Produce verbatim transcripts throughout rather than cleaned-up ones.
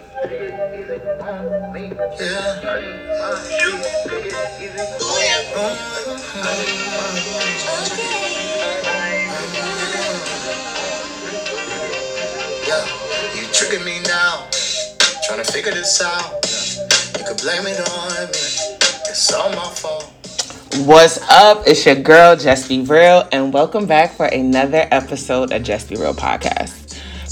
Yeah, you tricking me now. Trying to figure this out. You could blame it on me. It's all my fault. What's up? It's your girl, Just Be Real, and welcome back for another episode of Just Be Real Podcast.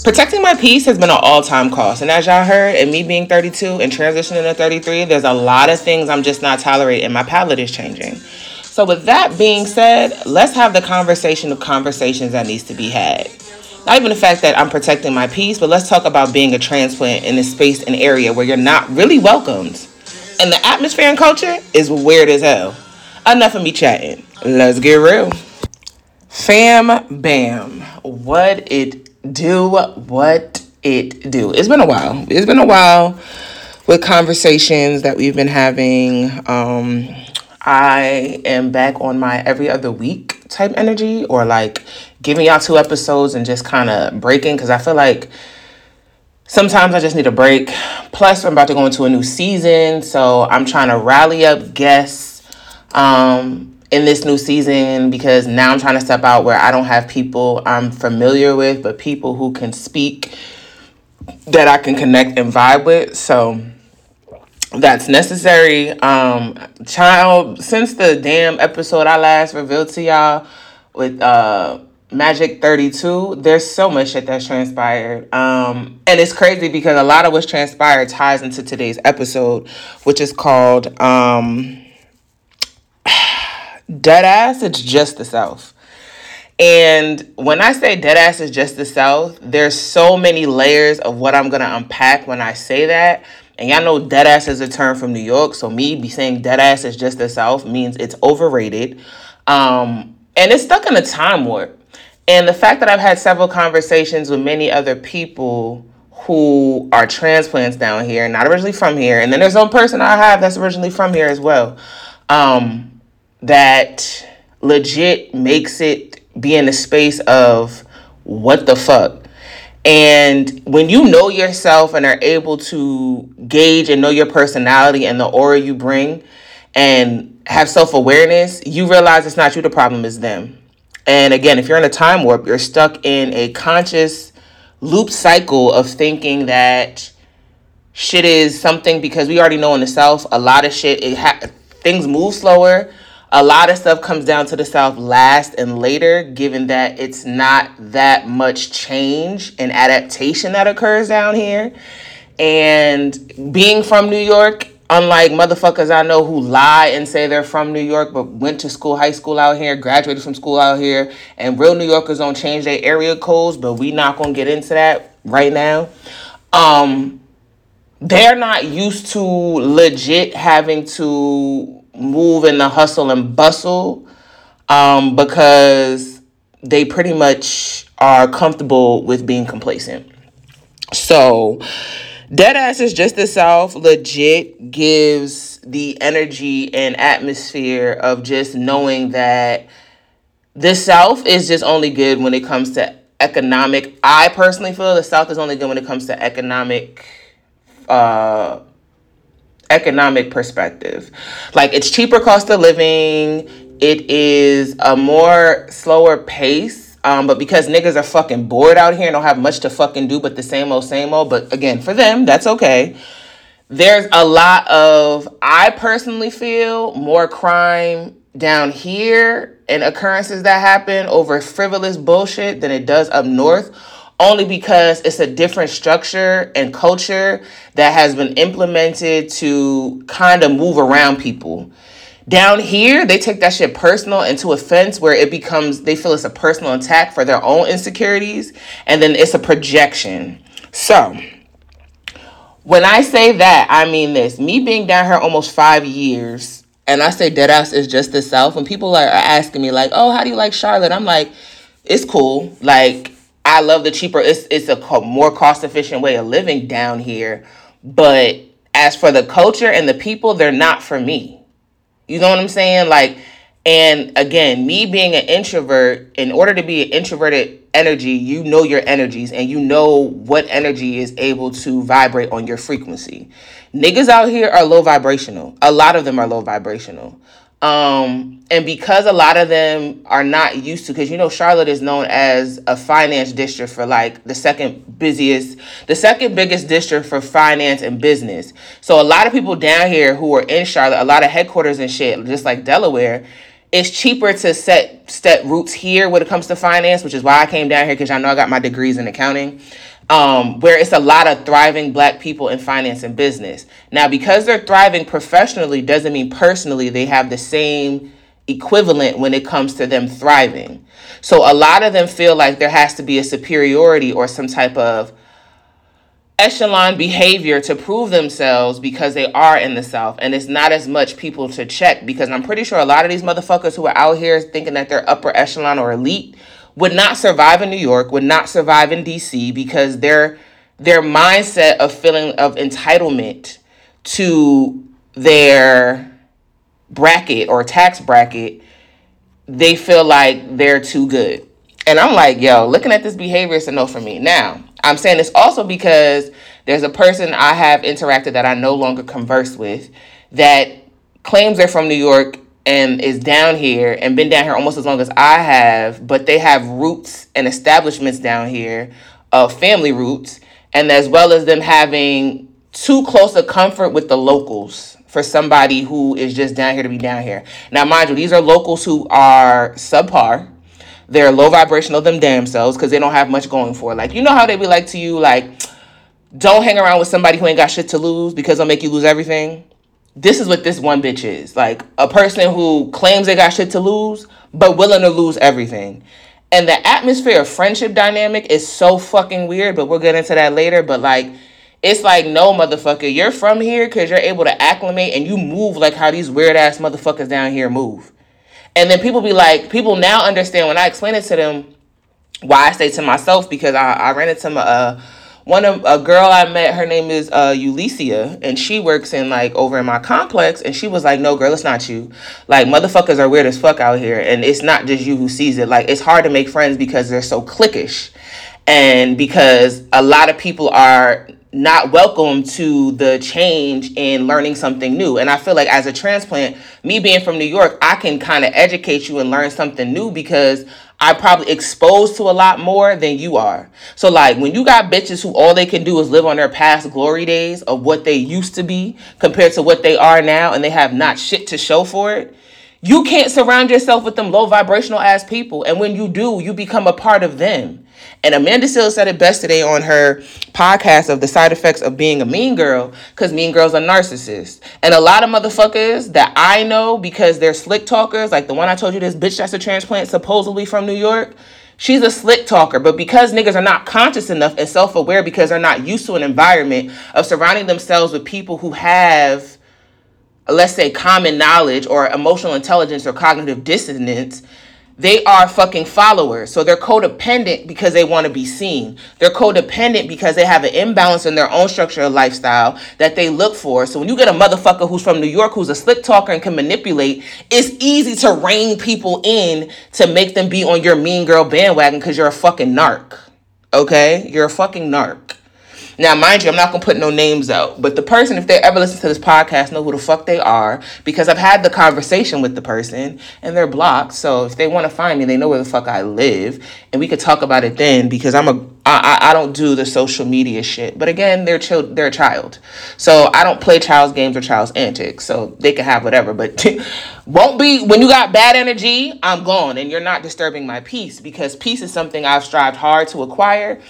Protecting my peace has been an all-time cost, and as y'all heard, and me being thirty-two and transitioning to thirty-three, there's a lot of things I'm just not tolerating, and my palate is changing. So with that being said, let's have the conversation of conversations that needs to be had. Not even the fact that I'm protecting my peace, but let's talk about being a transplant in a space and area where you're not really welcomed. And the atmosphere and culture is weird as hell. Enough of me chatting. Let's get real. Fam bam. What it do? What it do? It's been a while. It's been a while with conversations that we've been having. Um, I am back on my every other week type energy, or like giving y'all two episodes and just kind of breaking, because I feel like sometimes I just need a break. Plus, I'm about to go into a new season, so I'm trying to rally up guests um in this new season, because now I'm trying to step out where I don't have people I'm familiar with, but people who can speak that I can connect and vibe with. So that's necessary. Um child, since the damn episode I last revealed to y'all with uh Magic thirty-two, there's so much shit that's transpired. Um, and it's crazy because a lot of what's transpired ties into today's episode, which is called um Deadass, it's just the South. And when I say deadass, it's just the South, there's so many layers of what I'm going to unpack when I say that. And y'all know deadass is a term from New York. So me be saying deadass is just the South means it's overrated. Um, and it's stuck in a time warp. And the fact that I've had several conversations with many other people who are transplants down here, not originally from here. And then there's one person I have that's originally from here as well. Um... that legit makes it be in a space of what the fuck. And when you know yourself and are able to gauge and know your personality and the aura you bring and have self-awareness, you realize it's not you, the problem is them. And again, if you're in a time warp, you're stuck in a conscious loop cycle of thinking that shit is something, because we already know in the South, a lot of shit, it ha- things move slower. A lot of stuff comes down to the South last and later, given that it's not that much change and adaptation that occurs down here. And being from New York, unlike motherfuckers I know who lie and say they're from New York, but went to school, high school out here, graduated from school out here, and real New Yorkers don't change their area codes, but we not going to get into that right now. Um, they're not used to legit having to move in the hustle and bustle um, because they pretty much are comfortable with being complacent. So deadass is just the South legit gives the energy and atmosphere of just knowing that the South is just only good when it comes to economic. I personally feel the South is only good when it comes to economic uh economic perspective. Like, it's cheaper cost of living, it is a more slower pace, um but because niggas are fucking bored out here and don't have much to fucking do but the same old same old, but again, for them, that's okay. There's a lot of, I personally feel, more crime down here and occurrences that happen over frivolous bullshit than it does up north, only because it's a different structure and culture that has been implemented to kind of move around people. Down here, they take that shit personal and to offense, where it becomes, they feel it's a personal attack for their own insecurities, and then it's a projection. So when I say that, I mean this. Me being down here almost five years, and I say deadass is just the South, when people are asking me like, oh, how do you like Charlotte? I'm like, it's cool. Like, I love the cheaper, it's it's a co- more cost-efficient way of living down here. But as for the culture and the people, they're not for me. You know what I'm saying? Like, And again, me being an introvert, in order to be an introverted energy, you know your energies and you know what energy is able to vibrate on your frequency. Niggas out here are low vibrational. A lot of them are low vibrational. Um, and because a lot of them are not used to, because, you know, Charlotte is known as a finance district for like the second busiest, the second biggest district for finance and business. So a lot of people down here who are in Charlotte, a lot of headquarters and shit, just like Delaware, it's cheaper to set, set roots here when it comes to finance, which is why I came down here, because y'all know I got my degrees in accounting. Um, where it's a lot of thriving black people in finance and business. Now, because they're thriving professionally doesn't mean personally they have the same equivalent when it comes to them thriving. So a lot of them feel like there has to be a superiority or some type of echelon behavior to prove themselves because they are in the South, and it's not as much people to check, because I'm pretty sure a lot of these motherfuckers who are out here thinking that they're upper echelon or elite would not survive in New York, would not survive in D C, because their their mindset of feeling of entitlement to their bracket or tax bracket, they feel like they're too good. And I'm like, yo, looking at this behavior is a no for me. Now, I'm saying this also because there's a person I have interacted that I no longer converse with that claims they're from New York and is down here and been down here almost as long as I have, but they have roots and establishments down here of uh, family roots, and as well as them having too close a comfort with the locals for somebody who is just down here to be down here. Now, mind you, these are locals who are subpar. They're low vibrational them damn selves because they don't have much going for it. Like, you know how they be like to you, like, don't hang around with somebody who ain't got shit to lose because they'll make you lose everything. This is what this one bitch is. Like, a person who claims they got shit to lose, but willing to lose everything. And the atmosphere of friendship dynamic is so fucking weird, but we'll get into that later. But, like, it's like, no, motherfucker, you're from here because you're able to acclimate and you move like how these weird-ass motherfuckers down here move. And then people be like, people now understand when I explain it to them, why I say to myself, because I, I ran into my... Uh, One of a girl I met, her name is uh, Ulyssia, and she works in like over in my complex. And she was like, "No, girl, it's not you. Like, motherfuckers are weird as fuck out here, and it's not just you who sees it. Like, it's hard to make friends because they're so cliquish, and because a lot of people are not welcome to the change in learning something new." And I feel like as a transplant, me being from New York, I can kind of educate you and learn something new because I probably exposed to a lot more than you are. So, like, when you got bitches who all they can do is live on their past glory days of what they used to be compared to what they are now, and they have not shit to show for it, you can't surround yourself with them low vibrational ass people. And when you do, you become a part of them. And Amanda Seales said it best today on her podcast of the side effects of being a mean girl, because mean girls are narcissists. And a lot of motherfuckers that I know, because they're slick talkers, like the one I told you, this bitch that's a transplant supposedly from New York, she's a slick talker. But because niggas are not conscious enough and self-aware, because they're not used to an environment of surrounding themselves with people who have, let's say, common knowledge or emotional intelligence or cognitive dissonance, they are fucking followers. So they're codependent because they want to be seen. They're codependent because they have an imbalance in their own structure of lifestyle that they look for. So when you get a motherfucker who's from New York, who's a slick talker and can manipulate, it's easy to rein people in to make them be on your mean girl bandwagon because you're a fucking narc. Okay? You're a fucking narc. Now, mind you, I'm not going to put no names out, but the person, if they ever listen to this podcast, know who the fuck they are, because I've had the conversation with the person and they're blocked. So if they want to find me, they know where the fuck I live, and we could talk about it then, because I'm a, I, I don't do the social media shit. But again, they're, chil- they're a child. So I don't play child's games or child's antics. So they can have whatever, but won't be, when you got bad energy, I'm gone and you're not disturbing my peace, because peace is something I've strived hard to acquire.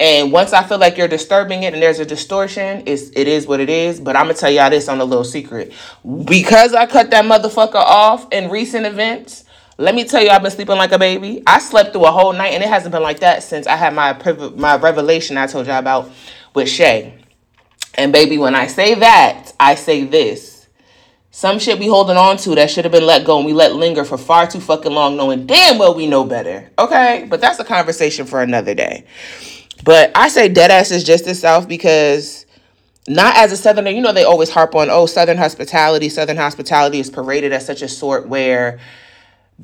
And once I feel like you're disturbing it and there's a distortion, it's, it is what it is. But I'm going to tell y'all this on a little secret. Because I cut that motherfucker off in recent events, let me tell you, I've been sleeping like a baby. I slept through a whole night, and it hasn't been like that since I had my my revelation I told y'all about with Shay. And baby, when I say that, I say this. Some shit we holding on to that should have been let go, and we let linger for far too fucking long, knowing damn well we know better. Okay? But that's a conversation for another day. But I say deadass is just the South, because not as a Southerner, you know, they always harp on, oh, Southern hospitality. Southern hospitality is paraded as such a sort where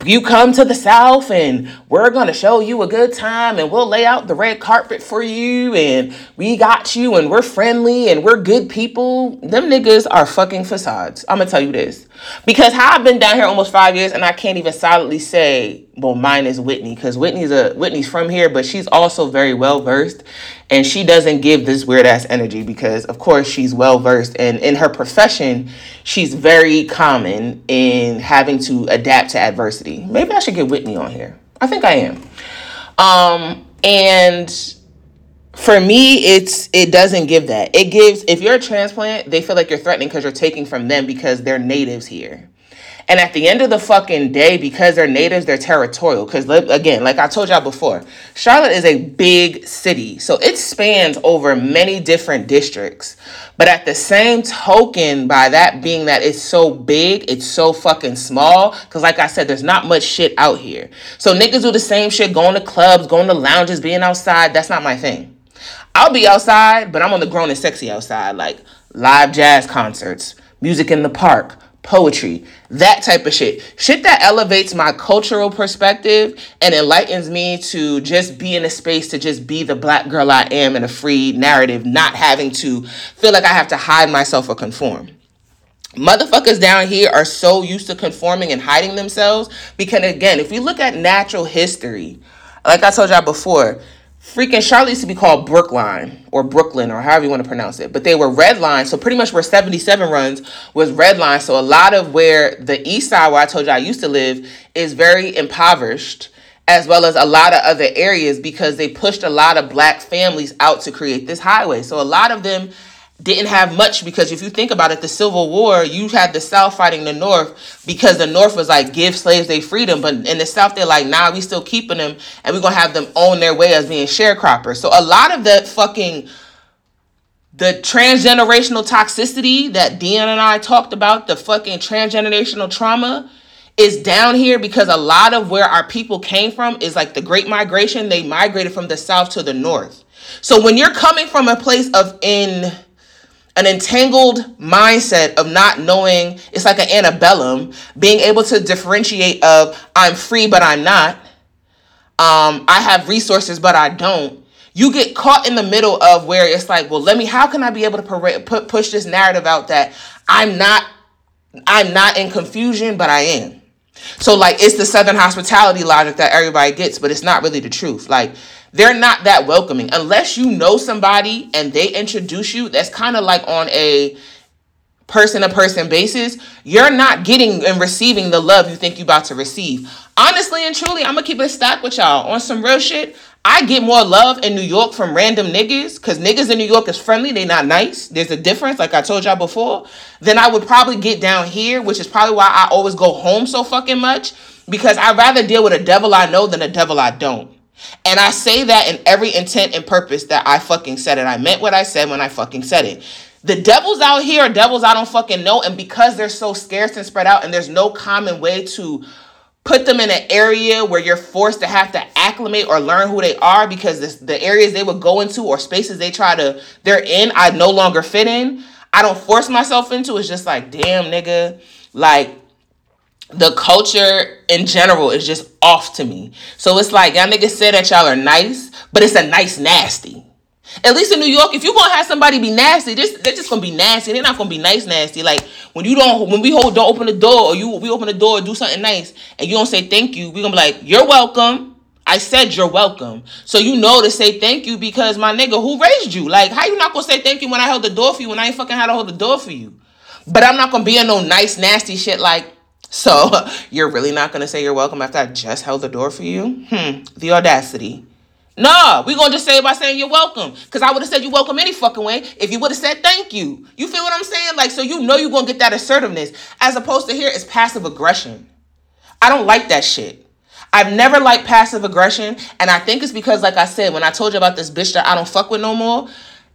you come to the South and we're going to show you a good time and we'll lay out the red carpet for you and we got you and we're friendly and we're good people. Them niggas are fucking facades. I'm going to tell you this, because how I've been down here almost five years and I can't even solidly say, well, mine is Whitney, because Whitney's a Whitney's from here, but she's also very well versed and she doesn't give this weird ass energy because, of course, she's well versed and in her profession, she's very common in having to adapt to adversity. Maybe I should get Whitney on here. I think I am. Um, and for me, it's it doesn't give that. It gives, if you're a transplant, they feel like you're threatening because you're taking from them because they're natives here. And at the end of the fucking day, because they're natives, they're territorial. Because, again, like I told y'all before, Charlotte is a big city. So it spans over many different districts. But at the same token, by that being that it's so big, it's so fucking small. Because, like I said, there's not much shit out here. So niggas do the same shit, going to clubs, going to lounges, being outside. That's not my thing. I'll be outside, but I'm on the grown and sexy outside. Like live jazz concerts, music in the park, poetry, that type of shit. Shit that elevates my cultural perspective and enlightens me to just be in a space to just be the black girl I am in a free narrative, not having to feel like I have to hide myself or conform. Motherfuckers down here are so used to conforming and hiding themselves because, again, if we look at natural history, like I told y'all before, freaking Charlotte used to be called Brookline or Brooklyn or however you want to pronounce it. But they were red lines. So pretty much where seventy-seven runs was red line. So a lot of where the east side where I told you I used to live is very impoverished, as well as a lot of other areas, because they pushed a lot of black families out to create this highway. So a lot of them didn't have much, because if you think about it, the Civil War, you had the South fighting the North because the North was like, give slaves their freedom. But in the South, they're like, nah, we still keeping them and we're going to have them own their way as being sharecroppers. So a lot of the fucking, the transgenerational toxicity that Deanna and I talked about, the fucking transgenerational trauma, is down here because a lot of where our people came from is like the Great Migration. They migrated from the South to the North. So when you're coming from a place of in... an entangled mindset of not knowing, it's like an antebellum, being able to differentiate of I'm free, but I'm not. Um, I have resources, but I don't. You get caught in the middle of where it's like, well, let me, how can I be able to par- put, push this narrative out that I'm not, I'm not in confusion, but I am. So like, it's the Southern hospitality logic that everybody gets, but it's not really the truth. Like, they're not that welcoming unless you know somebody and they introduce you. That's kind of like on a person-to-person basis. You're not getting and receiving the love you think you're about to receive. Honestly and truly, I'm going to keep it stacked with y'all. On some real shit, I get more love in New York from random niggas, because niggas in New York is friendly. They not nice. There's a difference, like I told y'all before, than I would probably get down here, which is probably why I always go home so fucking much, because I'd rather deal with a devil I know than a devil I don't. And I say that in every intent and purpose that I fucking said it. I meant what I said when I fucking said it. The devils out here are devils I don't fucking know. And because they're so scarce and spread out and there's no common way to put them in an area where you're forced to have to acclimate or learn who they are, because this, the areas they would go into or spaces they try to, they're in, I no longer fit in. I don't force myself into. It's just like, damn, nigga, like, the culture in general is just off to me. So it's like, y'all niggas say that y'all are nice, but it's a nice nasty. At least in New York, if you're going to have somebody be nasty, they're just going to be nasty. They're not going to be nice nasty. Like, when you don't, when we hold, don't open the door, or you we open the door and do something nice, and you don't say thank you, we're going to be like, you're welcome. I said you're welcome. So you know to say thank you, because my nigga, who raised you? Like, how you not going to say thank you when I held the door for you, when I ain't fucking had to hold the door for you? But I'm not going to be in no nice nasty shit like, so you're really not going to say you're welcome after I just held the door for you? Hmm. The audacity. Nah, we're going to just say it by saying you're welcome. Because I would have said you're welcome any fucking way if you would have said thank you. You feel what I'm saying? Like, so you know you're going to get that assertiveness. As opposed to here, it's passive aggression. I don't like that shit. I've never liked passive aggression. And I think it's because, like I said, when I told you about this bitch that I don't fuck with no more,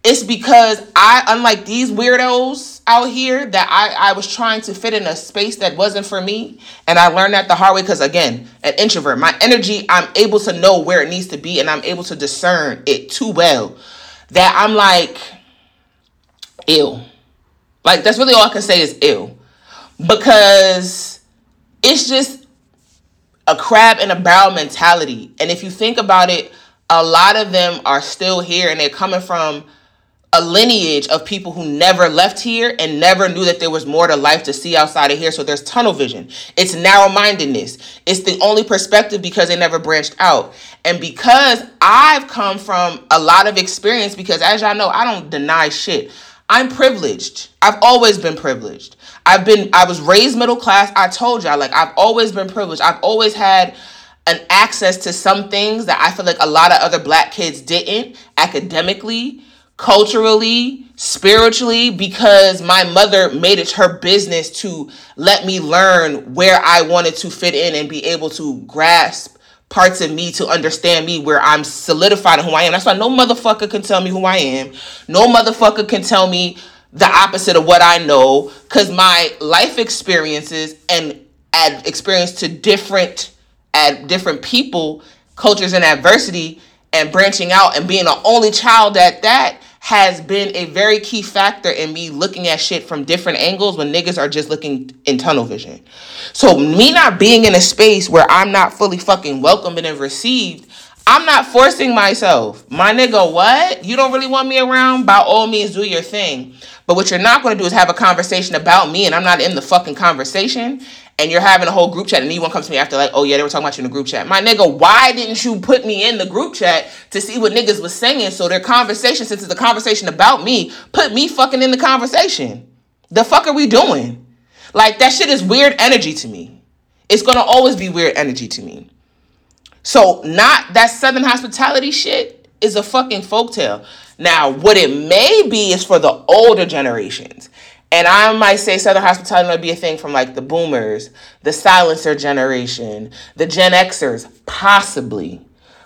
it's because I, unlike these weirdos out here, that I, I was trying to fit in a space that wasn't for me. And I learned that the hard way because, again, an introvert, my energy, I'm able to know where it needs to be and I'm able to discern it too well, that I'm like, ew. Like, that's really all I can say is ew. Because it's just, a crab in a barrel mentality. And if you think about it, a lot of them are still here, and they're coming from a lineage of people who never left here and never knew that there was more to life to see outside of here. So there's tunnel vision. It's narrow-mindedness. It's the only perspective because they never branched out. And because I've come from a lot of experience, because as y'all know, I don't deny shit. I'm privileged. I've always been privileged. I've been, I was raised middle class. I told y'all, like, I've always been privileged. I've always had an access to some things that I feel like a lot of other black kids didn't, academically, culturally, spiritually, because my mother made it her business to let me learn where I wanted to fit in and be able to grasp parts of me to understand me, where I'm solidified in who I am. That's why no motherfucker can tell me who I am. No motherfucker can tell me the opposite of what I know, because my life experiences and ad- experience to different at different people, cultures, and adversity, and branching out and being the only child at that has been a very key factor in me looking at shit from different angles when niggas are just looking in tunnel vision. So me not being in a space where I'm not fully fucking welcomed and received, I'm not forcing myself. My nigga, what? You don't really want me around? By all means, do your thing. But what you're not going to do is have a conversation about me and I'm not in the fucking conversation. And you're having a whole group chat and anyone comes to me after like, oh yeah, they were talking about you in the group chat. My nigga, why didn't you put me in the group chat to see what niggas was saying? So their conversation, since it's a conversation about me, put me fucking in the conversation. The fuck are we doing? Like, that shit is weird energy to me. It's going to always be weird energy to me. So not that Southern hospitality shit is a fucking folktale. Now, what it may be is for the older generations. And I might say Southern hospitality might be a thing from like the boomers, the silencer generation, the Gen Xers, possibly.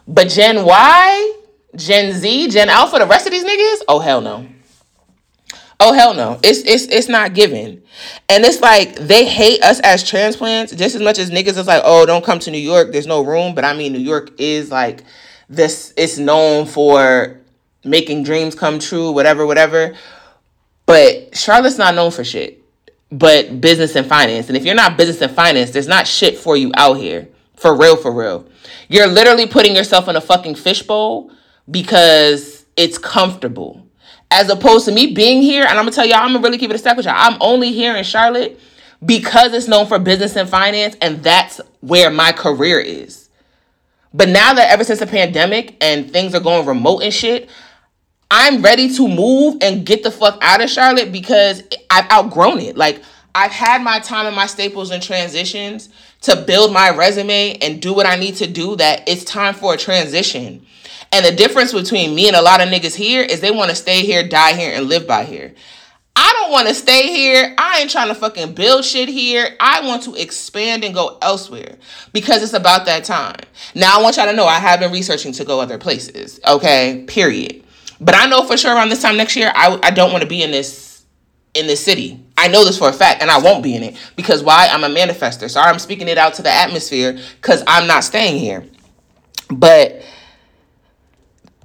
But Gen Y, Gen Z, Gen Alpha, the rest of these niggas, oh hell no. Oh hell no. It's it's it's not given. And it's like they hate us as transplants just as much as niggas is like, oh, don't come to New York, there's no room. But I mean, New York is like this, it's known for making dreams come true, whatever, whatever. But Charlotte's not known for shit, but business and finance. And if you're not business and finance, there's not shit for you out here. For real, for real. You're literally putting yourself in a fucking fishbowl because it's comfortable. As opposed to me being here, and I'm going to tell y'all, I'm going to really keep it a stack with y'all. I'm only here in Charlotte because it's known for business and finance, and that's where my career is. But now that ever since the pandemic and things are going remote and shit, I'm ready to move and get the fuck out of Charlotte because I've outgrown it. Like, I've had my time and my staples and transitions to build my resume and do what I need to do, that it's time for a transition. And the difference between me and a lot of niggas here is they want to stay here, die here, and live by here. I don't want to stay here. I ain't trying to fucking build shit here. I want to expand and go elsewhere because it's about that time. Now, I want y'all to know I have been researching to go other places, okay? Period. But I know for sure around this time next year, I, I don't want to be in this in this city. I know this for a fact, and I won't be in it. Because why? I'm a manifester. So I'm speaking it out to the atmosphere because I'm not staying here. But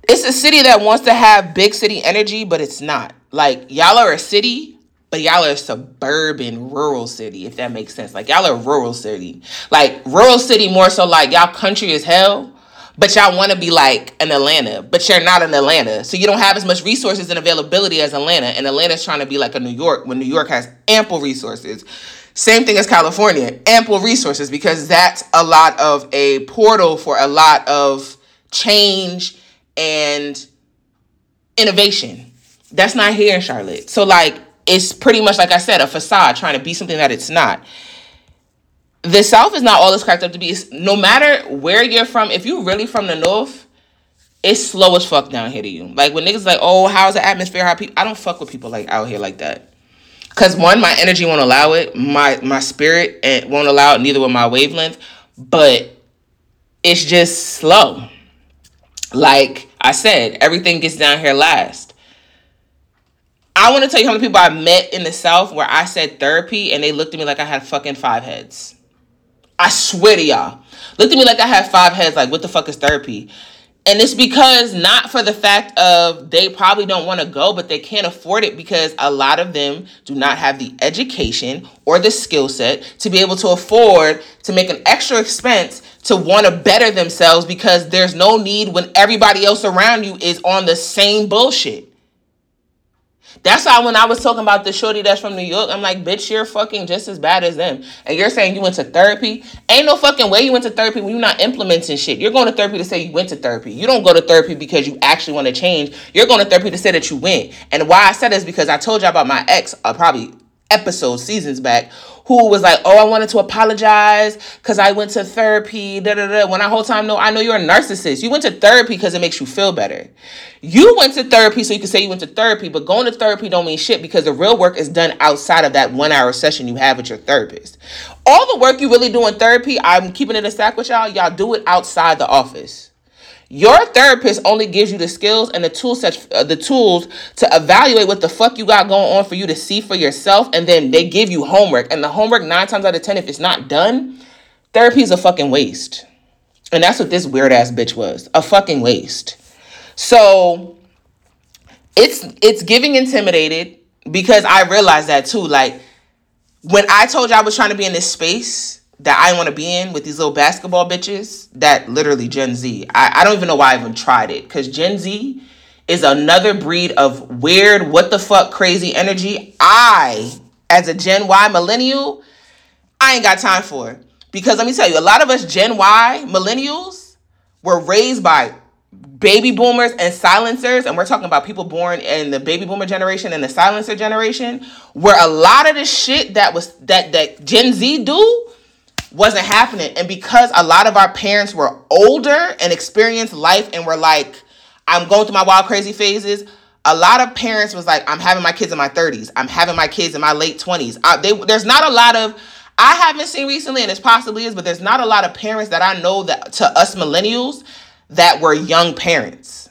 it's a city that wants to have big city energy, but it's not. Like, y'all are a city, but y'all are a suburban, rural city, if that makes sense. Like, y'all are a rural city. Like, rural city more so like y'all country as hell. But y'all want to be like an Atlanta, but you're not an Atlanta. So you don't have as much resources and availability as Atlanta. And Atlanta's trying to be like a New York when New York has ample resources. Same thing as California, ample resources, because that's a lot of a portal for a lot of change and innovation. That's not here in Charlotte. So like, it's pretty much, like I said, a facade trying to be something that it's not. The South is not all it's cracked up to be. It's, no matter where you're from, if you're really from the North, it's slow as fuck down here to you. Like, when niggas like, oh, how's the atmosphere? How people? I don't fuck with people like out here like that. Because, one, my energy won't allow it. My my spirit it won't allow it, neither will my wavelength. But it's just slow. Like I said, everything gets down here last. I want to tell you how many people I met in the South where I said therapy and they looked at me like I had fucking five heads. I swear to y'all. Looked at me like I had five heads, like, what the fuck is therapy? And it's because not for the fact of they probably don't want to go, but they can't afford it because a lot of them do not have the education or the skill set to be able to afford to make an extra expense to want to better themselves, because there's no need when everybody else around you is on the same bullshit. That's why when I was talking about the shorty that's from New York, I'm like, bitch, you're fucking just as bad as them. And you're saying you went to therapy? Ain't no fucking way you went to therapy when you're not implementing shit. You're going to therapy to say you went to therapy. You don't go to therapy because you actually want to change. You're going to therapy to say that you went. And why I said this is because I told you about my ex, uh, probably episodes, seasons back, who was like, oh, I wanted to apologize because I went to therapy, da da da. When I whole time know, I know you're a narcissist. You went to therapy because it makes you feel better. You went to therapy so you can say you went to therapy, but going to therapy don't mean shit because the real work is done outside of that one hour session you have with your therapist. All the work you really do in therapy, I'm keeping it a stack with y'all, y'all do it outside the office. Your therapist only gives you the skills and the tools, such uh, the tools to evaluate what the fuck you got going on for you to see for yourself, and then they give you homework. And the homework nine times out of ten, if it's not done, therapy is a fucking waste. And that's what this weird ass bitch was, a fucking waste. So it's it's giving intimidated, because I realized that too. Like when I told you I was trying to be in this space that I want to be in with these little basketball bitches, that literally Gen Z. I, I don't even know why I even tried it, because Gen Z is another breed of weird, what the fuck, crazy energy. I, as a Gen Y millennial, I ain't got time for it. Because let me tell you, a lot of us Gen Y millennials were raised by baby boomers and silencers, and we're talking about people born in the baby boomer generation and the silencer generation, where a lot of the shit that was that that Gen Z do wasn't happening. And because a lot of our parents were older and experienced life and were like, I'm going through my wild crazy phases, a lot of parents was like, I'm having my kids in my thirties. I'm having my kids in my late twenties. I, they, there's not a lot of, I haven't seen recently, and it possibly is, but there's not a lot of parents that I know that to us millennials that were young parents.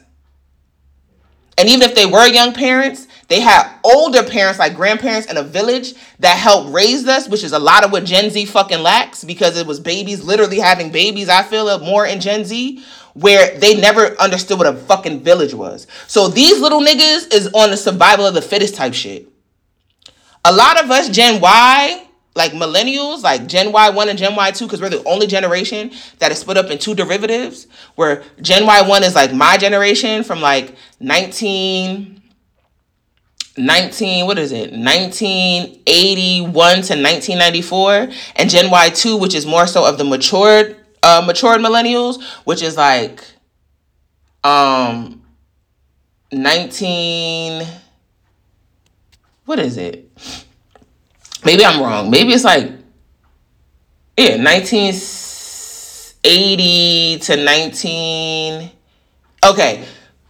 And even if they were young parents, they had older parents, like grandparents in a village, that helped raise us, which is a lot of what Gen Z fucking lacks, because it was babies, literally having babies, I feel it more in Gen Z, where they never understood what a fucking village was. So these little niggas is on the survival of the fittest type shit. A lot of us Gen Y, like millennials, like Gen Y one and Gen Y two, because we're the only generation that is split up in two derivatives, where Gen Y one is like my generation from like nineteen... nineteen, what is it? nineteen eighty-one to nineteen ninety-four, and Gen Y two, which is more so of the matured, uh, matured millennials, which is like, um, nineteen, what is it? Maybe I'm wrong. Maybe it's like, yeah, nineteen eighty to nineteen, okay.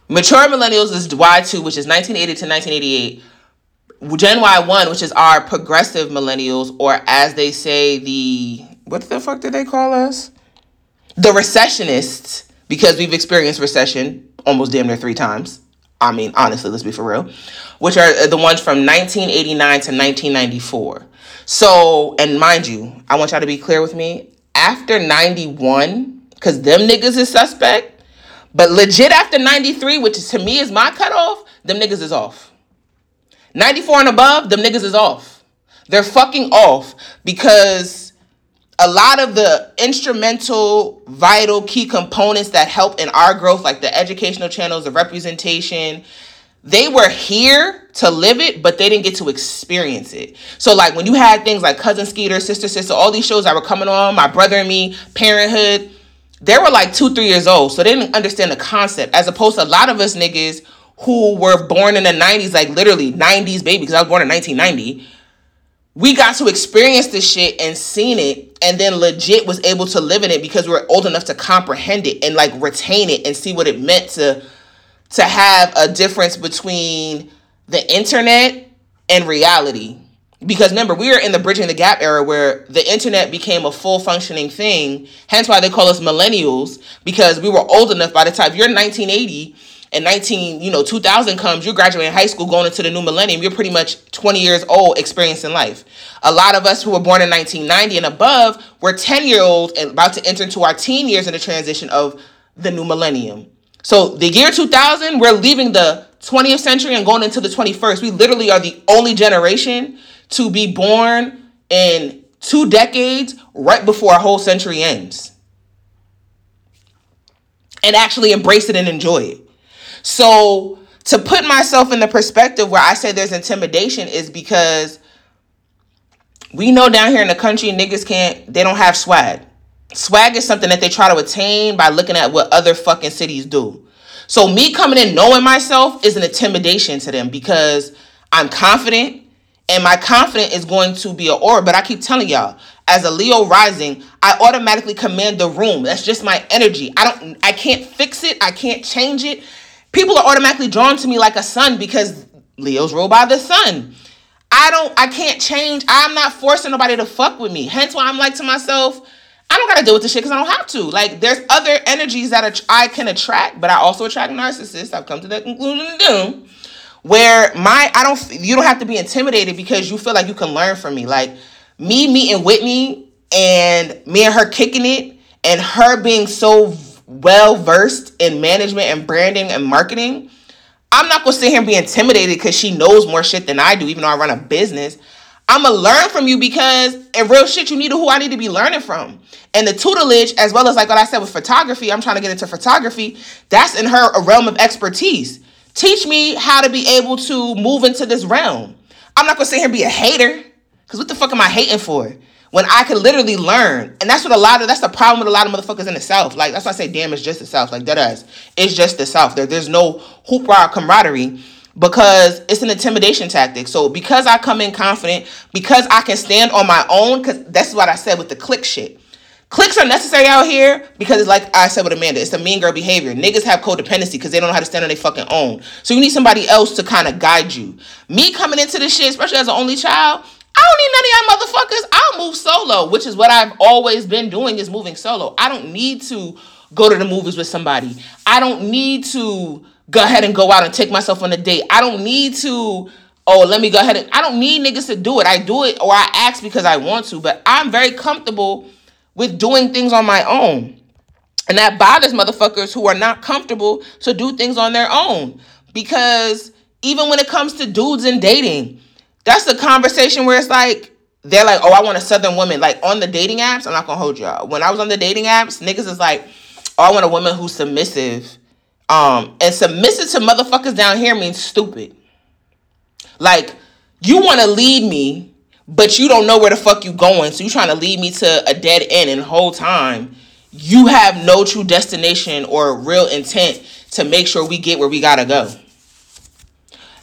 Mature millennials is Y two, which is nineteen eighty to nineteen eighty-eight. Gen Y one, which is our progressive millennials, or as they say, the, what the fuck did they call us? The recessionists, because we've experienced recession almost damn near three times. I mean, honestly, let's be for real. Which are the ones from nineteen eighty-nine to nineteen ninety-four. So, and mind you, I want y'all to be clear with me. After ninety-one, because them niggas is suspect, but legit after ninety-three, which is, to me is my cutoff, them niggas is off. ninety-four and above, them niggas is off. They're fucking off, because a lot of the instrumental, vital, key components that help in our growth, like the educational channels, the representation, they were here to live it, but they didn't get to experience it. So, like, when you had things like Cousin Skeeter, Sister Sister, all these shows that were coming on, My Brother and Me, Parenthood, they were like two, three years old, so they didn't understand the concept, as opposed to a lot of us niggas who were born in the nineties, like literally nineties baby, because I was born in nineteen ninety. We got to experience this shit and seen it, and then legit was able to live in it because we were old enough to comprehend it and like retain it and see what it meant to, to have a difference between the internet and reality. Because remember, we are in the Bridging the Gap era where the internet became a full functioning thing. Hence why they call us millennials, because we were old enough by the time you're nineteen eighty and nineteen, you know, two thousand comes, you're graduating high school, going into the new millennium. You're pretty much twenty years old experiencing life. A lot of us who were born in nineteen ninety and above were ten year olds and about to enter into our teen years in the transition of the new millennium. So the year two thousand, we're leaving the twentieth century and going into the twenty-first. We literally are the only generation to be born in two decades right before our whole century ends. And actually embrace it and enjoy it. So to put myself in the perspective where I say there's intimidation is because we know down here in the country, niggas can't, they don't have swag. Swag is something that they try to attain by looking at what other fucking cities do. So me coming in knowing myself is an intimidation to them because I'm confident, and my confidence is going to be an aura. But I keep telling y'all, as a Leo rising, I automatically command the room. That's just my energy. I don't, I can't fix it. I can't change it. People are automatically drawn to me like a sun because Leos rule by the sun. I don't, I can't change. I'm not forcing nobody to fuck with me. Hence why I'm like to myself, I don't got to deal with this shit because I don't have to. Like, there's other energies that att- I can attract, but I also attract narcissists. I've come to that conclusion where my, I don't, you don't have to be intimidated because you feel like you can learn from me. Like, me meeting Whitney and me and her kicking it and her being so well-versed in management and branding and marketing, I'm not going to sit here and be intimidated because she knows more shit than I do, even though I run a business. I'm going to learn from you because in real shit, you need who I need to be learning from. And the tutelage, as well as like what I said with photography, I'm trying to get into photography. That's in her a realm of expertise. Teach me how to be able to move into this realm. I'm not going to sit here and be a hater because what the fuck am I hating for when I can literally learn? And that's what a lot of, that's the problem with a lot of motherfuckers in the South. Like, that's why I say, damn, it's just the South. Like, that is. It's just the South. There, there's no hoopla or camaraderie. Because it's an intimidation tactic. So because I come in confident, because I can stand on my own, because that's what I said with the click shit. Clicks are necessary out here because, like I said with Amanda, it's the mean girl behavior. Niggas have codependency because they don't know how to stand on their fucking own. So you need somebody else to kind of guide you. Me coming into this shit, especially as an only child, I don't need none of y'all motherfuckers. I'll move solo, which is what I've always been doing is moving solo. I don't need to go to the movies with somebody. I don't need to go ahead and go out and take myself on a date. I don't need to, oh, let me go ahead and, I don't need niggas to do it. I do it or I ask because I want to, but I'm very comfortable with doing things on my own. And that bothers motherfuckers who are not comfortable to do things on their own. Because even when it comes to dudes and dating, that's the conversation where it's like, they're like, oh, I want a Southern woman. Like on the dating apps, I'm not going to hold y'all. When I was on the dating apps, niggas is like, oh, I want a woman who's submissive. Um, and submissive to motherfuckers down here means stupid. Like, you want to lead me, but you don't know where the fuck you going. So you trying to lead me to a dead end, and the whole time you have no true destination or real intent to make sure we get where we got to go.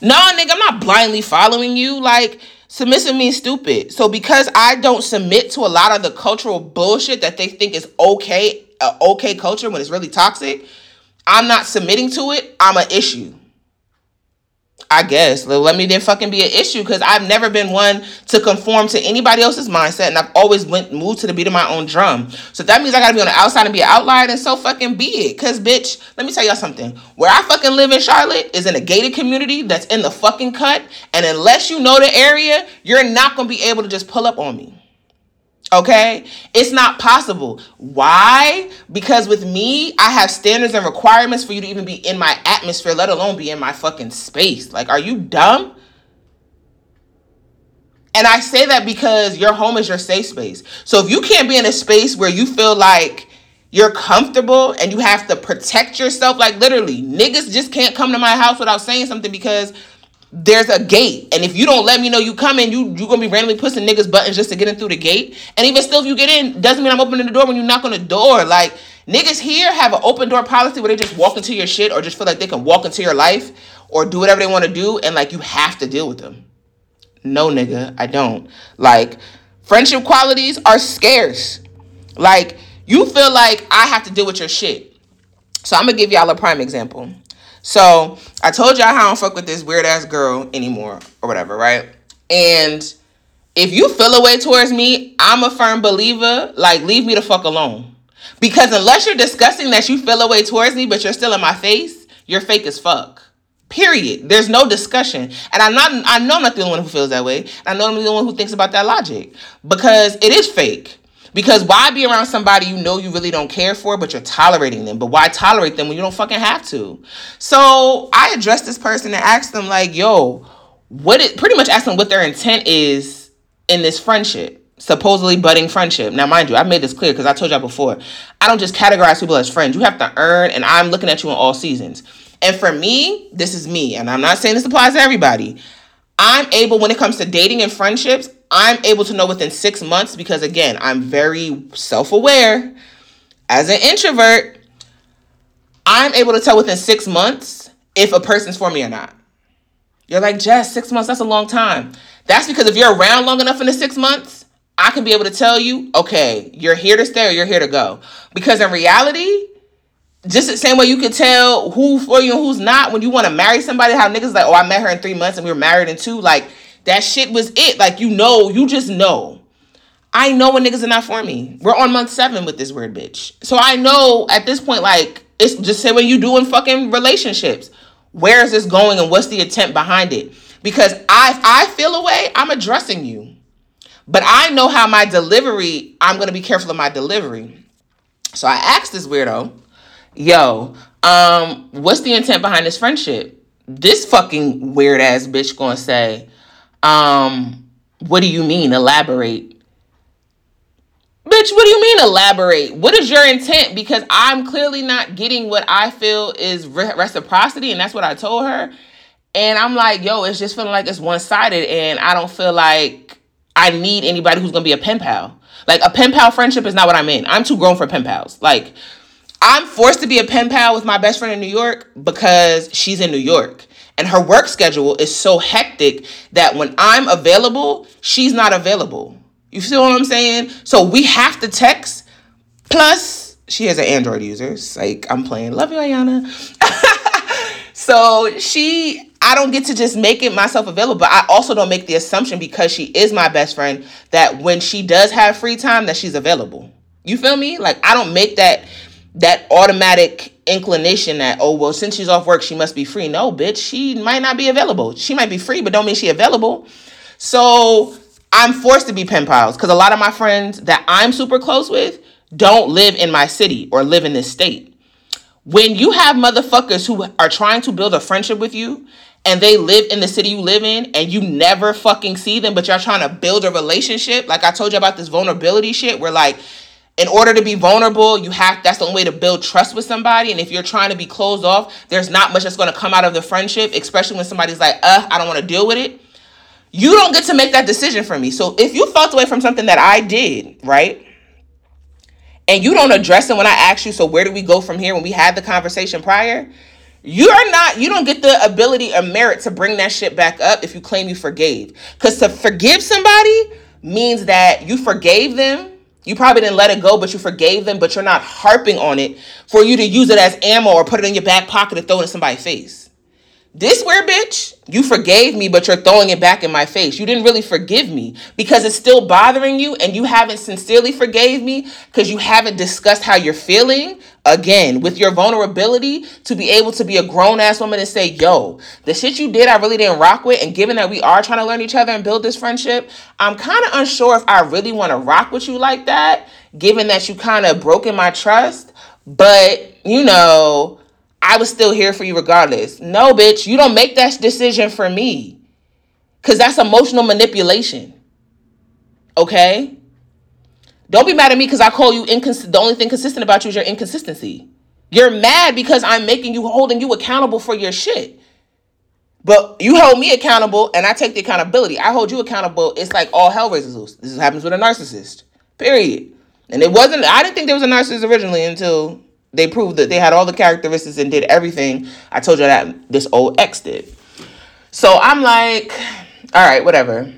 No, nigga, I'm not blindly following you. Like, submissive means stupid. So because I don't submit to a lot of the cultural bullshit that they think is okay, uh, okay culture when it's really toxic, I'm not submitting to it. I'm an issue. I guess. Let me then fucking be an issue because I've never been one to conform to anybody else's mindset, and I've always went moved to the beat of my own drum. So that means I got to be on the outside and be an outlier, and so fucking be it. Because, bitch, let me tell y'all something. Where I fucking live in Charlotte is in a gated community that's in the fucking cut, and unless you know the area, you're not going to be able to just pull up on me. Okay? It's not possible. Why? Because with me, I have standards and requirements for you to even be in my atmosphere, let alone be in my fucking space. Like, are you dumb? And I say that because your home is your safe space. So if you can't be in a space where you feel like you're comfortable and you have to protect yourself, like literally, niggas just can't come to my house without saying something because there's a gate, and if you don't let me know you coming, you you gonna be randomly pushing niggas buttons just to get in through the gate. And even still, if you get in, doesn't mean I'm opening the door when you knock on the door. Like, niggas here have an open door policy where they just walk into your shit or just feel like they can walk into your life or do whatever they want to do, and like you have to deal with them. No, nigga, I don't. Like, friendship qualities are scarce. Like, you feel like I have to deal with your shit. So I'm gonna give y'all a prime example. So I told y'all how I don't fuck with this weird ass girl anymore or whatever, right? And if you feel a way towards me, I'm a firm believer, like, leave me the fuck alone. Because unless you're discussing that you feel a way towards me, but you're still in my face, you're fake as fuck. Period. There's no discussion. And I'm not, I know I'm not the only one who feels that way. I know I'm the only one who thinks about that logic. Because it is fake. Because why be around somebody you know you really don't care for, but you're tolerating them? But why tolerate them when you don't fucking have to? So I addressed this person and asked them, like, yo, what it pretty much asked them what their intent is in this friendship, supposedly budding friendship. Now, mind you, I've made this clear because I told y'all before, I don't just categorize people as friends. You have to earn, and I'm looking at you in all seasons. And for me, this is me, and I'm not saying this applies to everybody. I'm able, when it comes to dating and friendships, I'm able to know within six months because, again, I'm very self-aware. As an introvert, I'm able to tell within six months if a person's for me or not. You're like, Jess, six months, that's a long time. That's because if you're around long enough in the six months, I can be able to tell you, okay, you're here to stay or you're here to go. Because in reality, just the same way you could tell who for you and who's not when you want to marry somebody, how niggas like, oh, I met her in three months and we were married in two. Like, that shit was it. Like, you know, you just know. I know when niggas are not for me. We're on month seven with this weird bitch. So I know at this point, like, it's just say when you doing fucking relationships. Where is this going and what's the intent behind it? Because I I feel a way, I'm addressing you. But I know how my delivery, I'm going to be careful of my delivery. So I asked this weirdo, yo, um, what's the intent behind this friendship? This fucking weird ass bitch gonna say, um, what do you mean elaborate? Bitch, what do you mean elaborate? What is your intent? Because I'm clearly not getting what I feel is re- reciprocity. And that's what I told her. And I'm like, yo, it's just feeling like it's one-sided. And I don't feel like I need anybody who's gonna be a pen pal. Like, a pen pal friendship is not what I'm in. I'm too grown for pen pals. Like, I'm forced to be a pen pal with my best friend in New York because she's in New York. And her work schedule is so hectic that when I'm available, she's not available. You feel what I'm saying? So we have to text. Plus, she has an Android user. It's like, I'm playing. Love you, Ayana. So she, I don't get to just make it myself available. But I also don't make the assumption because she is my best friend that when she does have free time that she's available. You feel me? Like, I don't make that... that automatic inclination that, oh, well, since she's off work, she must be free. No, bitch, she might not be available. She might be free, but don't mean she available. So I'm forced to be pen pals because a lot of my friends that I'm super close with don't live in my city or live in this state. When you have motherfuckers who are trying to build a friendship with you and they live in the city you live in and you never fucking see them, but you're trying to build a relationship. Like I told you about this vulnerability shit where, like, in order to be vulnerable, you have, that's the only way to build trust with somebody. And if you're trying to be closed off, there's not much that's going to come out of the friendship, especially when somebody's like, uh, I don't want to deal with it. You don't get to make that decision for me. So if you felt away from something that I did, right? And you don't address it when I ask you, so where do we go from here when we had the conversation prior? You are not, you don't get the ability or merit to bring that shit back up if you claim you forgave. Because to forgive somebody means that you forgave them. You probably didn't let it go, but you forgave them, but you're not harping on it for you to use it as ammo or put it in your back pocket and throw it in somebody's face. This weird bitch, you forgave me, but you're throwing it back in my face. You didn't really forgive me because it's still bothering you and you haven't sincerely forgave me because you haven't discussed how you're feeling. Again, with your vulnerability to be able to be a grown-ass woman and say, yo, the shit you did, I really didn't rock with. And given that we are trying to learn each other and build this friendship, I'm kind of unsure if I really want to rock with you like that, given that you kind of broken my trust. But, you know, I was still here for you regardless. No, bitch, you don't make that decision for me because that's emotional manipulation. Okay? Don't be mad at me because I call you inconsistent. The only thing consistent about you is your inconsistency. You're mad because I'm making you, holding you accountable for your shit. But you hold me accountable and I take the accountability. I hold you accountable. It's like all hell raises loose. This happens with a narcissist, period. And it wasn't, I didn't think there was a narcissist originally until they proved that they had all the characteristics and did everything. I told you that this old ex did. So I'm like, all right, whatever.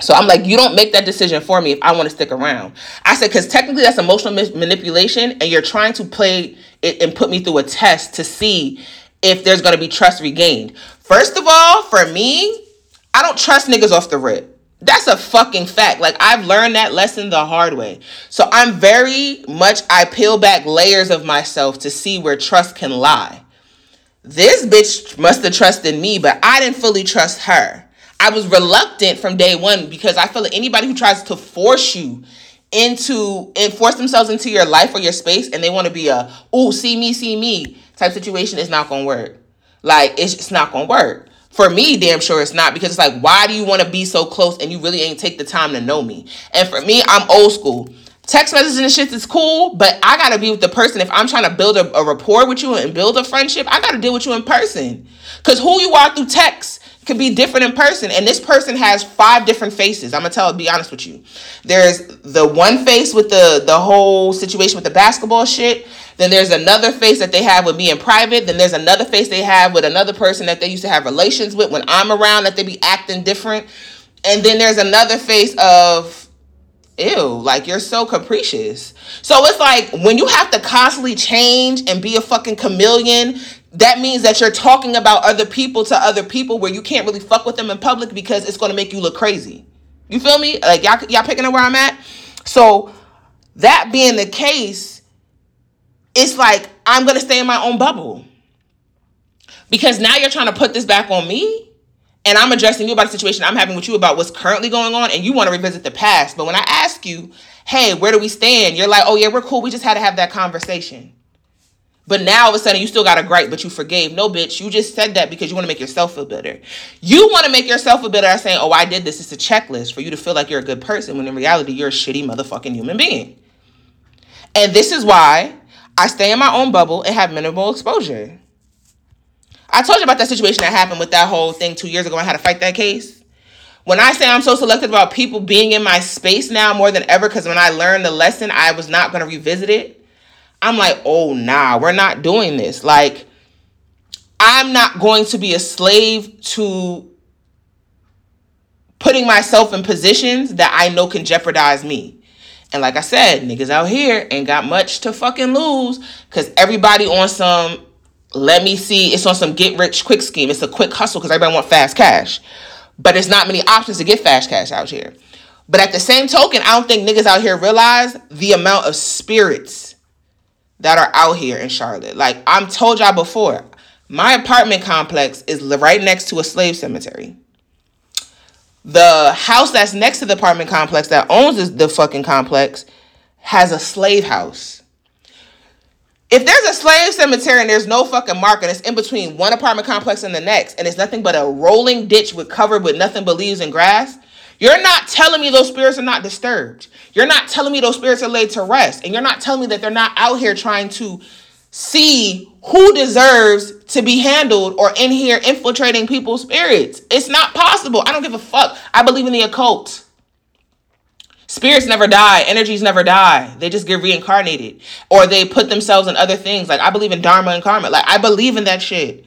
So I'm like, you don't make that decision for me if I want to stick around. I said, because technically that's emotional mis- manipulation and you're trying to play it and put me through a test to see if there's going to be trust regained. First of all, for me, I don't trust niggas off the rip. That's a fucking fact. Like, I've learned that lesson the hard way. So I'm very much, I peel back layers of myself to see where trust can lie. This bitch must have trusted me, but I didn't fully trust her. I was reluctant from day one because I feel that anybody who tries to force you into and force themselves into your life or your space, and they want to be a "ooh, see me, see me" type situation, it's not gonna work. Like, it's just not gonna work. For me, damn sure it's not, because it's like, why do you want to be so close and you really ain't take the time to know me? And for me, I'm old school. Text messaging and shit is cool, but I gotta be with the person. If I'm trying to build a, a rapport with you and build a friendship, I gotta deal with you in person. Because who you are through text could be different in person. And this person has five different faces. I'm gonna tell, be honest with you. There's the one face with the, the whole situation with the basketball shit. Then there's another face that they have with me in private. Then there's another face they have with another person that they used to have relations with when I'm around, that they be acting different. And then there's another face of, ew, like, you're so capricious. So it's like, when you have to constantly change and be a fucking chameleon, that means that you're talking about other people to other people where you can't really fuck with them in public because it's going to make you look crazy. You feel me? Like, y'all, y'all picking up where I'm at? So that being the case, it's like, I'm going to stay in my own bubble, because now you're trying to put this back on me. And I'm addressing you about the situation I'm having with you about what's currently going on, and you want to revisit the past. But when I ask you, hey, where do we stand? You're like, oh, yeah, we're cool. We just had to have that conversation. But now all of a sudden you still got a gripe, but you forgave. No, bitch, you just said that because you want to make yourself feel better. You want to make yourself feel better by saying, oh, I did this. It's a checklist for you to feel like you're a good person, when in reality you're a shitty motherfucking human being. And this is why I stay in my own bubble and have minimal exposure. I told you about that situation that happened with that whole thing two years ago. I had to fight that case. When I say I'm so selective about people being in my space now more than ever, because when I learned the lesson, I was not going to revisit it. I'm like, oh, nah, we're not doing this. Like, I'm not going to be a slave to putting myself in positions that I know can jeopardize me. And like I said, niggas out here ain't got much to fucking lose, because everybody on some... let me see. It's on some get rich quick scheme. It's a quick hustle because everybody want fast cash. But there's not many options to get fast cash out here. But at the same token, I don't think niggas out here realize the amount of spirits that are out here in Charlotte. Like, I'm told y'all before, my apartment complex is right next to a slave cemetery. The house that's next to the apartment complex that owns the fucking complex has a slave house. If there's a slave cemetery and there's no fucking marker, and it's in between one apartment complex and the next, and it's nothing but a rolling ditch with covered with nothing but leaves and grass, you're not telling me those spirits are not disturbed. You're not telling me those spirits are laid to rest. And you're not telling me that they're not out here trying to see who deserves to be handled or in here infiltrating people's spirits. It's not possible. I don't give a fuck. I believe in the occult. Spirits never die. Energies never die. They just get reincarnated, or they put themselves in other things. Like, I believe in dharma and karma. Like, I believe in that shit.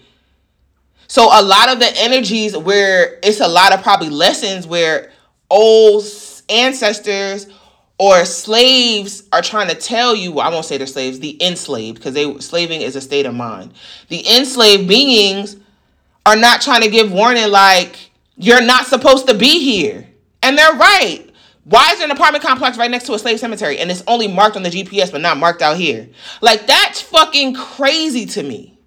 So a lot of the energies where it's a lot of probably lessons where old ancestors or slaves are trying to tell you, well, I won't say they're slaves, the enslaved, because they slaving is a state of mind. The enslaved beings are not trying to give warning, like, you're not supposed to be here. And they're right. Why is there an apartment complex right next to a slave cemetery and it's only marked on the G P S but not marked out here? Like, that's fucking crazy to me.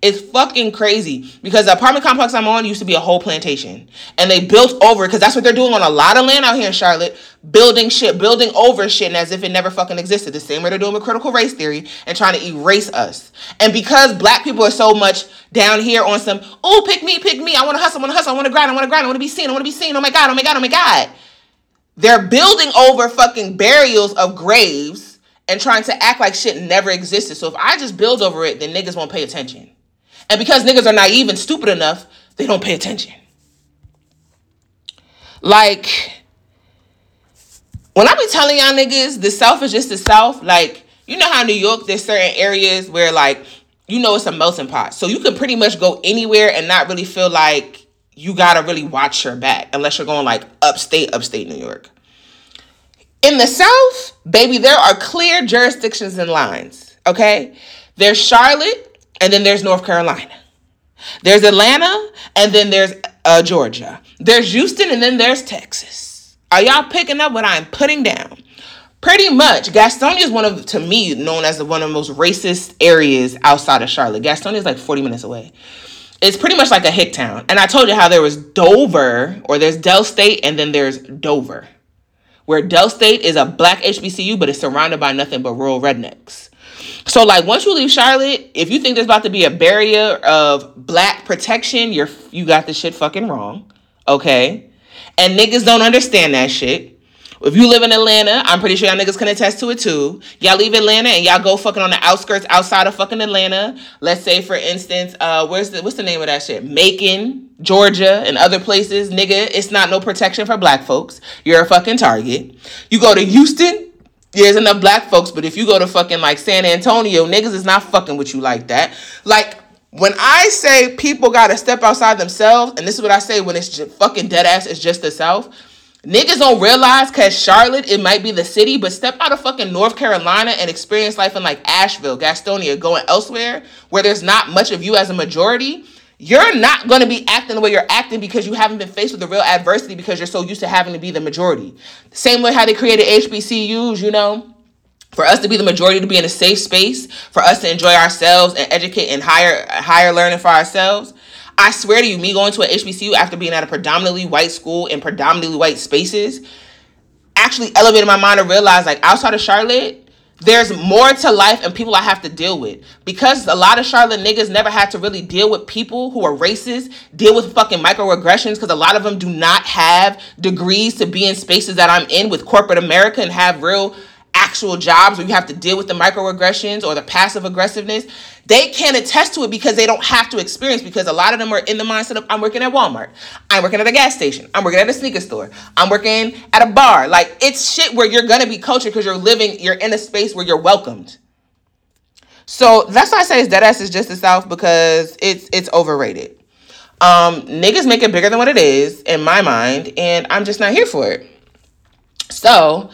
It's fucking crazy, because the apartment complex I'm on used to be a whole plantation, and they built over it, because that's what they're doing on a lot of land out here in Charlotte, building shit, building over shit, and as if it never fucking existed. The same way they're doing with critical race theory and trying to erase us. And because black people are so much down here on some, oh, pick me, pick me, I want to hustle, I want to hustle, I want to grind, I want to grind, I want to be seen, I want to be seen, oh my God, oh my God, oh my God. They're building over fucking burials of graves and trying to act like shit never existed. So if I just build over it, then niggas won't pay attention. And because niggas are naive and stupid enough, they don't pay attention. Like, when I be telling y'all niggas, the South is just the South. Like, you know how in New York, there's certain areas where, like, you know it's a melting pot. So you can pretty much go anywhere and not really feel like you gotta really watch your back, unless you're going like upstate, upstate New York. In the South, baby, there are clear jurisdictions and lines, okay? There's Charlotte, and then there's North Carolina. There's Atlanta, and then there's uh, Georgia. There's Houston, and then there's Texas. Are y'all picking up what I'm putting down? Pretty much, Gastonia is one of, to me, known as one of the most racist areas outside of Charlotte. Gastonia is like forty minutes away. It's pretty much like a hick town. And I told you how there was Dover, or there's Dell State, and then there's Dover, where Dell State is a black H B C U, but it's surrounded by nothing but rural rednecks. So, like, once you leave Charlotte, if you think there's about to be a barrier of black protection, you're you got the shit fucking wrong, okay? And niggas don't understand that shit. If you live in Atlanta, I'm pretty sure y'all niggas can attest to it, too. Y'all leave Atlanta and y'all go fucking on the outskirts outside of fucking Atlanta. Let's say, for instance, uh, where's the what's the name of that shit? Macon, Georgia, and other places. Nigga, it's not no protection for black folks. You're a fucking target. You go to Houston, there's enough black folks, but if you go to fucking, like, San Antonio, niggas is not fucking with you like that. Like, when I say people gotta step outside themselves, and this is what I say when it's just fucking dead ass, it's just the South, niggas don't realize because Charlotte, it might be the city, but step out of fucking North Carolina and experience life in, like, Asheville, Gastonia, going elsewhere, where there's not much of you as a majority. You're not going to be acting the way you're acting because you haven't been faced with the real adversity because you're so used to having to be the majority. Same way how they created H B C Us, you know, for us to be the majority, to be in a safe space, for us to enjoy ourselves and educate and higher, higher learning for ourselves. I swear to you, me going to an H B C U after being at a predominantly white school in predominantly white spaces actually elevated my mind to realize, like, outside of Charlotte, there's more to life and people I have to deal with. Because a lot of Charlotte niggas never had to really deal with people who are racist, deal with fucking microaggressions, because a lot of them do not have degrees to be in spaces that I'm in with corporate America and have real actual jobs where you have to deal with the microaggressions or the passive aggressiveness. They can't attest to it because they don't have to experience, because a lot of them are in the mindset of, I'm working at Walmart, I'm working at a gas station, I'm working at a sneaker store, I'm working at a bar. Like, it's shit where you're going to be cultured because you're living, you're in a space where you're welcomed. So that's why I say it's deadass is just the South, because it's it's overrated. Um, niggas make it bigger than what it is in my mind, and I'm just not here for it. So,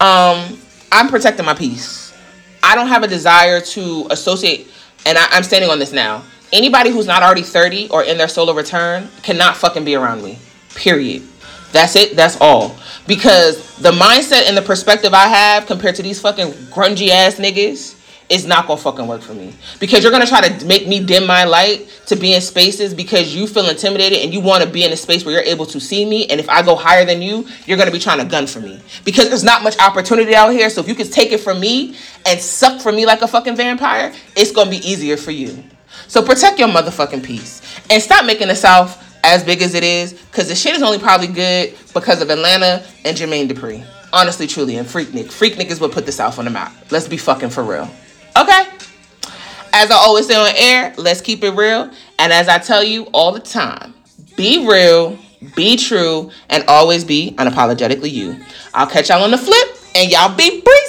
um... I'm protecting my peace. I don't have a desire to associate, and I, I'm standing on this now. Anybody who's not already thirty or in their solo return cannot fucking be around me. Period. That's it. That's all. Because the mindset and the perspective I have compared to these fucking grungy ass niggas is not gonna fucking work for me. Because you're gonna try to make me dim my light to be in spaces because you feel intimidated and you wanna be in a space where you're able to see me, and if I go higher than you, you're gonna be trying to gun for me. Because there's not much opportunity out here, so if you can take it from me and suck from me like a fucking vampire, it's gonna be easier for you. So protect your motherfucking peace. And stop making the South as big as it is, because the shit is only probably good because of Atlanta and Jermaine Dupri. Honestly, truly, and Freaknik. Freaknik is what put the South on the map. Let's be fucking for real. Okay, as I always say on air, let's keep it real. And as I tell you all the time, be real, be true, and always be unapologetically you. I'll catch y'all on the flip, and y'all be breezy.